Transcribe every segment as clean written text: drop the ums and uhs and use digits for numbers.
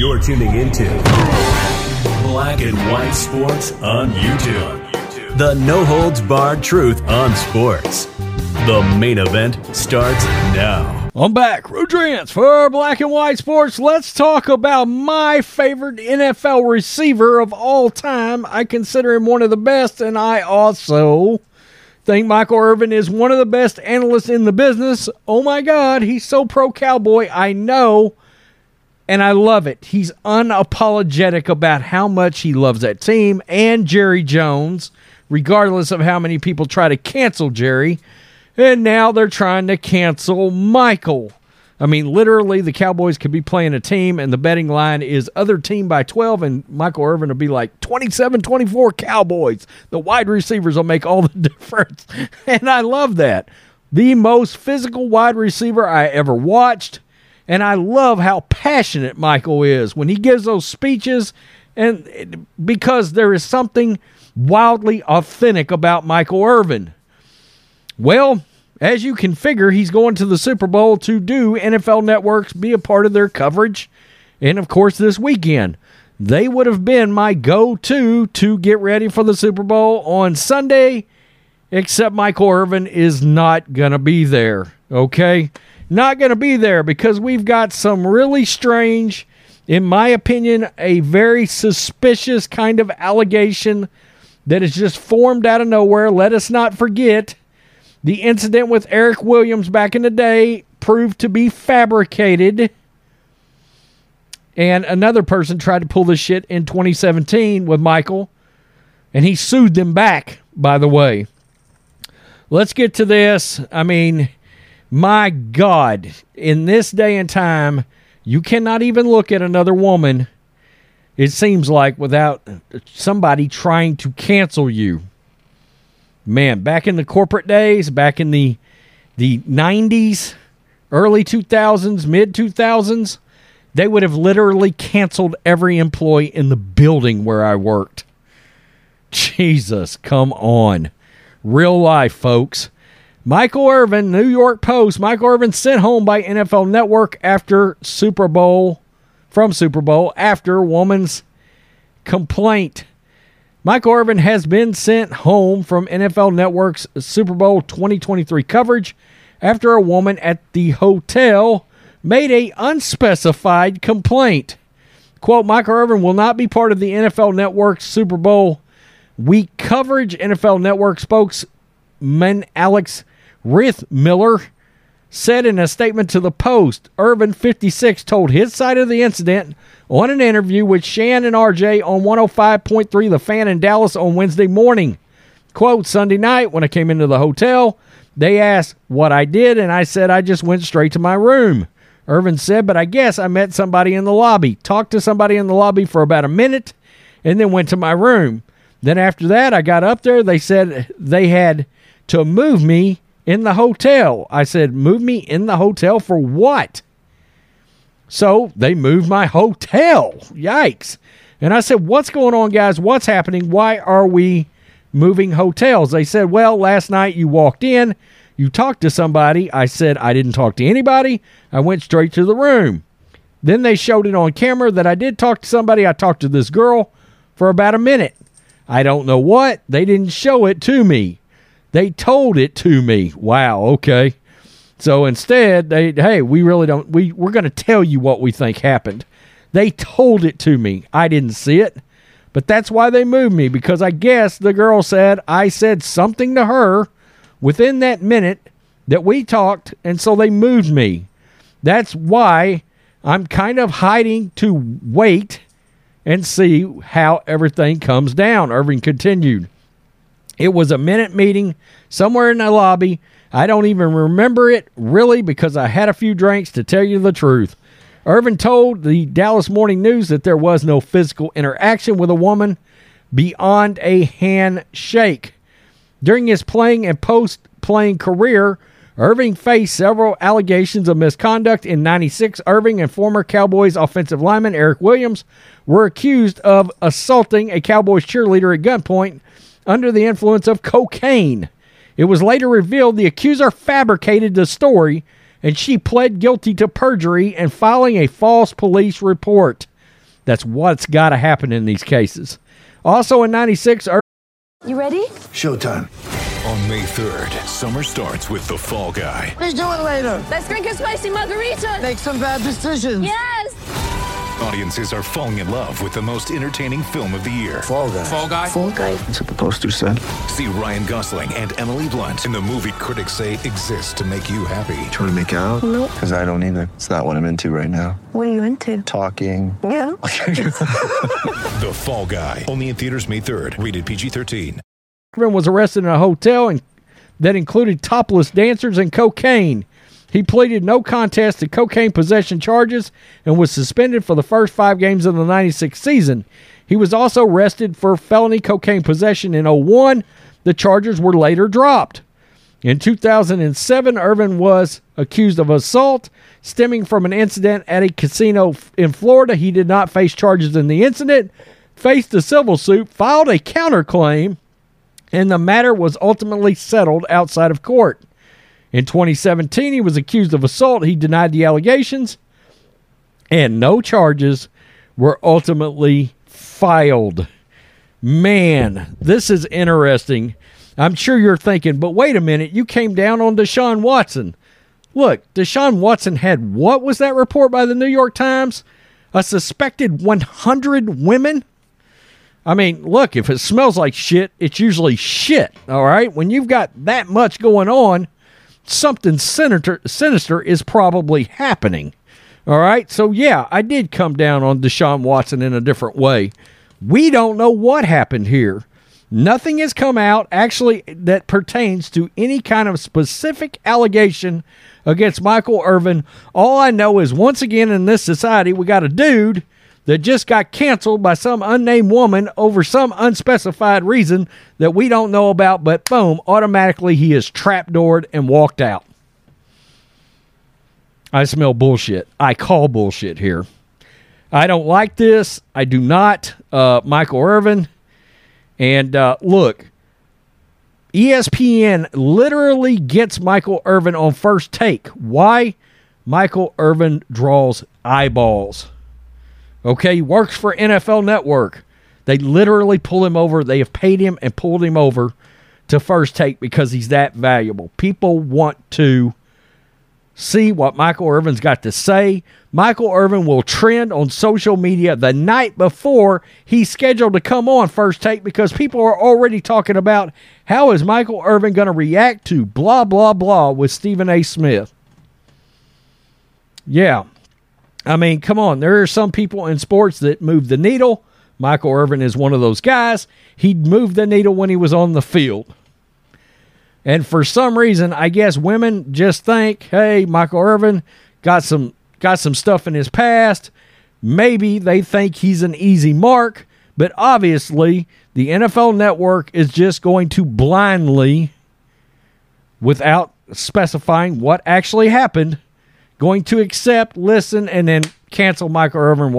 You're tuning into Black and White Sports on YouTube. The no-holds-barred truth on sports. The main event starts now. I'm back. Rodriguez for Black and White Sports. Let's talk about my favorite NFL receiver of all time. I consider him one of the best, and I also think Michael Irvin is one of the best analysts in the business. Oh, my God. He's so pro-cowboy. I know. And I love it. He's unapologetic about how much he loves that team and Jerry Jones, regardless of how many people try to cancel Jerry. And now they're trying to cancel Michael. I mean, literally, the Cowboys could be playing a team, and the betting line is other team by 12, and Michael Irvin will be like, 27-24 Cowboys. The wide receivers will make all the difference. And I love that. The most physical wide receiver I ever watched. And I love how passionate Michael is when he gives those speeches, and because there is something wildly authentic about Michael Irvin. Well, as you can figure, he's going to the Super Bowl to do NFL Network's, be a part of their coverage. And, of course, this weekend, they would have been my go-to to get ready for the Super Bowl on Sunday, except Michael Irvin is not going to be there, okay? Not going to be there because we've got some really strange, in my opinion, a very suspicious kind of allegation that is just formed out of nowhere. Let us not forget the incident with Eric Williams back in the day proved to be fabricated. And another person tried to pull this shit in 2017 with Michael, and he sued them back, by the way. Let's get to this. I mean, my God, in this day and time, you cannot even look at another woman, it seems like, without somebody trying to cancel you. Man, back in the corporate days, back in the 90s, early 2000s, mid-2000s, they would have literally canceled every employee in the building where I worked. Jesus, come on. Real life, folks. Michael Irvin, New York Post. Michael Irvin sent home by NFL Network after Super Bowl after woman's complaint. Michael Irvin has been sent home from NFL Network's Super Bowl 2023 coverage after a woman at the hotel made an unspecified complaint. Quote, Michael Irvin will not be part of the NFL Network's Super Bowl week coverage. NFL Network spokesman Alex Rithmiller said in a statement to the Post, Irvin, 56, told his side of the incident on an interview with Shannon RJ on 105.3 The Fan in Dallas on Wednesday morning. Quote, Sunday night when I came into the hotel, they asked what I did, and I said I just went straight to my room. Irvin said, but I guess I met somebody in the lobby, talked to somebody in the lobby for about a minute, and then went to my room. Then after that, I got up there. They said they had to move me in the hotel. I said, move me in the hotel for what? So they moved my hotel. Yikes. And I said, what's going on, guys? What's happening? Why are we moving hotels? They said, well, last night you walked in, you talked to somebody. I said, I didn't talk to anybody. I went straight to the room. Then they showed it on camera that I did talk to somebody. I talked to this girl for about a minute. I don't know what. They didn't show it to me. They told it to me. Wow, okay. So instead, we're going to tell you what we think happened. They told it to me. I didn't see it, but that's why they moved me, because I guess the girl said I said something to her within that minute that we talked, and so they moved me. That's why I'm kind of hiding to wait and see how everything comes down. Irvin continued. It was a minute meeting somewhere in the lobby. I don't even remember it, really, because I had a few drinks, to tell you the truth. Irvin told the Dallas Morning News that there was no physical interaction with a woman beyond a handshake. During his playing and post-playing career, Irvin faced several allegations of misconduct. In 1996, Irvin and former Cowboys offensive lineman Eric Williams were accused of assaulting a Cowboys cheerleader at gunpoint under the influence of cocaine. It was later revealed the accuser fabricated the story, and she pled guilty to perjury and filing a false police report. That's what's got to happen in these cases. Also in 1996... You ready? Showtime. On May 3rd, summer starts with The Fall Guy. What are you doing later? Let's drink a spicy margarita. Make some bad decisions. Yes! Audiences are falling in love with the most entertaining film of the year. Fall Guy. Fall Guy. Fall Guy. That's what the poster said. See Ryan Gosling and Emily Blunt in the movie critics say exists to make you happy. Trying to make it out? Nope. Because I don't either. It's not what I'm into right now. What are you into? Talking. Yeah. The Fall Guy. Only in theaters May 3rd. Rated PG-13. Irvin was arrested in a hotel that included topless dancers and cocaine. He pleaded no contest to cocaine possession charges and was suspended for the first 5 games of the 1996 season. He was also arrested for felony cocaine possession in 2001. The charges were later dropped. In 2007, Irvin was accused of assault stemming from an incident at a casino in Florida. He did not face charges in the incident, faced a civil suit, filed a counterclaim, and the matter was ultimately settled outside of court. In 2017, he was accused of assault. He denied the allegations, and no charges were ultimately filed. Man, this is interesting. I'm sure you're thinking, but wait a minute, you came down on Deshaun Watson. Look, Deshaun Watson had, what was that report by the New York Times? A suspected 100 women? I mean, look, if it smells like shit, it's usually shit, all right? When you've got that much going on, something sinister is probably happening. All right? So, yeah, I did come down on Deshaun Watson in a different way. We don't know what happened here. Nothing has come out, actually, that pertains to any kind of specific allegation against Michael Irvin. All I know is, once again, in this society, we got a dude that just got canceled by some unnamed woman over some unspecified reason that we don't know about, but boom, automatically he is trapdoored and walked out. I smell bullshit. I call bullshit here. I don't like this. I do not. Michael Irvin. And look, ESPN literally gets Michael Irvin on First Take. Why? Michael Irvin draws eyeballs. Okay, he works for NFL Network. They literally pull him over. They have paid him and pulled him over to First Take because he's that valuable. People want to see what Michael Irvin's got to say. Michael Irvin will trend on social media the night before he's scheduled to come on First Take because people are already talking about how is Michael Irvin going to react to blah, blah, blah with Stephen A. Smith. Yeah. I mean, come on. There are some people in sports that move the needle. Michael Irvin is one of those guys. He moved the needle when he was on the field. And for some reason, I guess women just think, hey, Michael Irvin got some stuff in his past. Maybe they think he's an easy mark. But obviously, the NFL Network is just going to blindly, without specifying what actually happened, going to accept, listen, and then cancel Michael Irvin,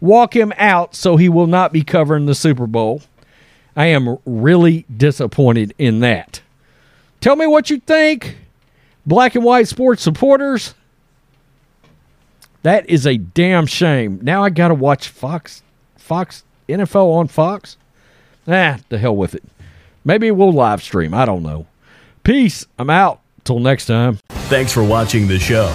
walk him out so he will not be covering the Super Bowl. I am really disappointed in that. Tell me what you think, Black and White Sports supporters. That is a damn shame. Now I got to watch Fox NFL on Fox. The hell with it. Maybe we'll live stream. I don't know. Peace. I'm out. Till next time. Thanks for watching the show.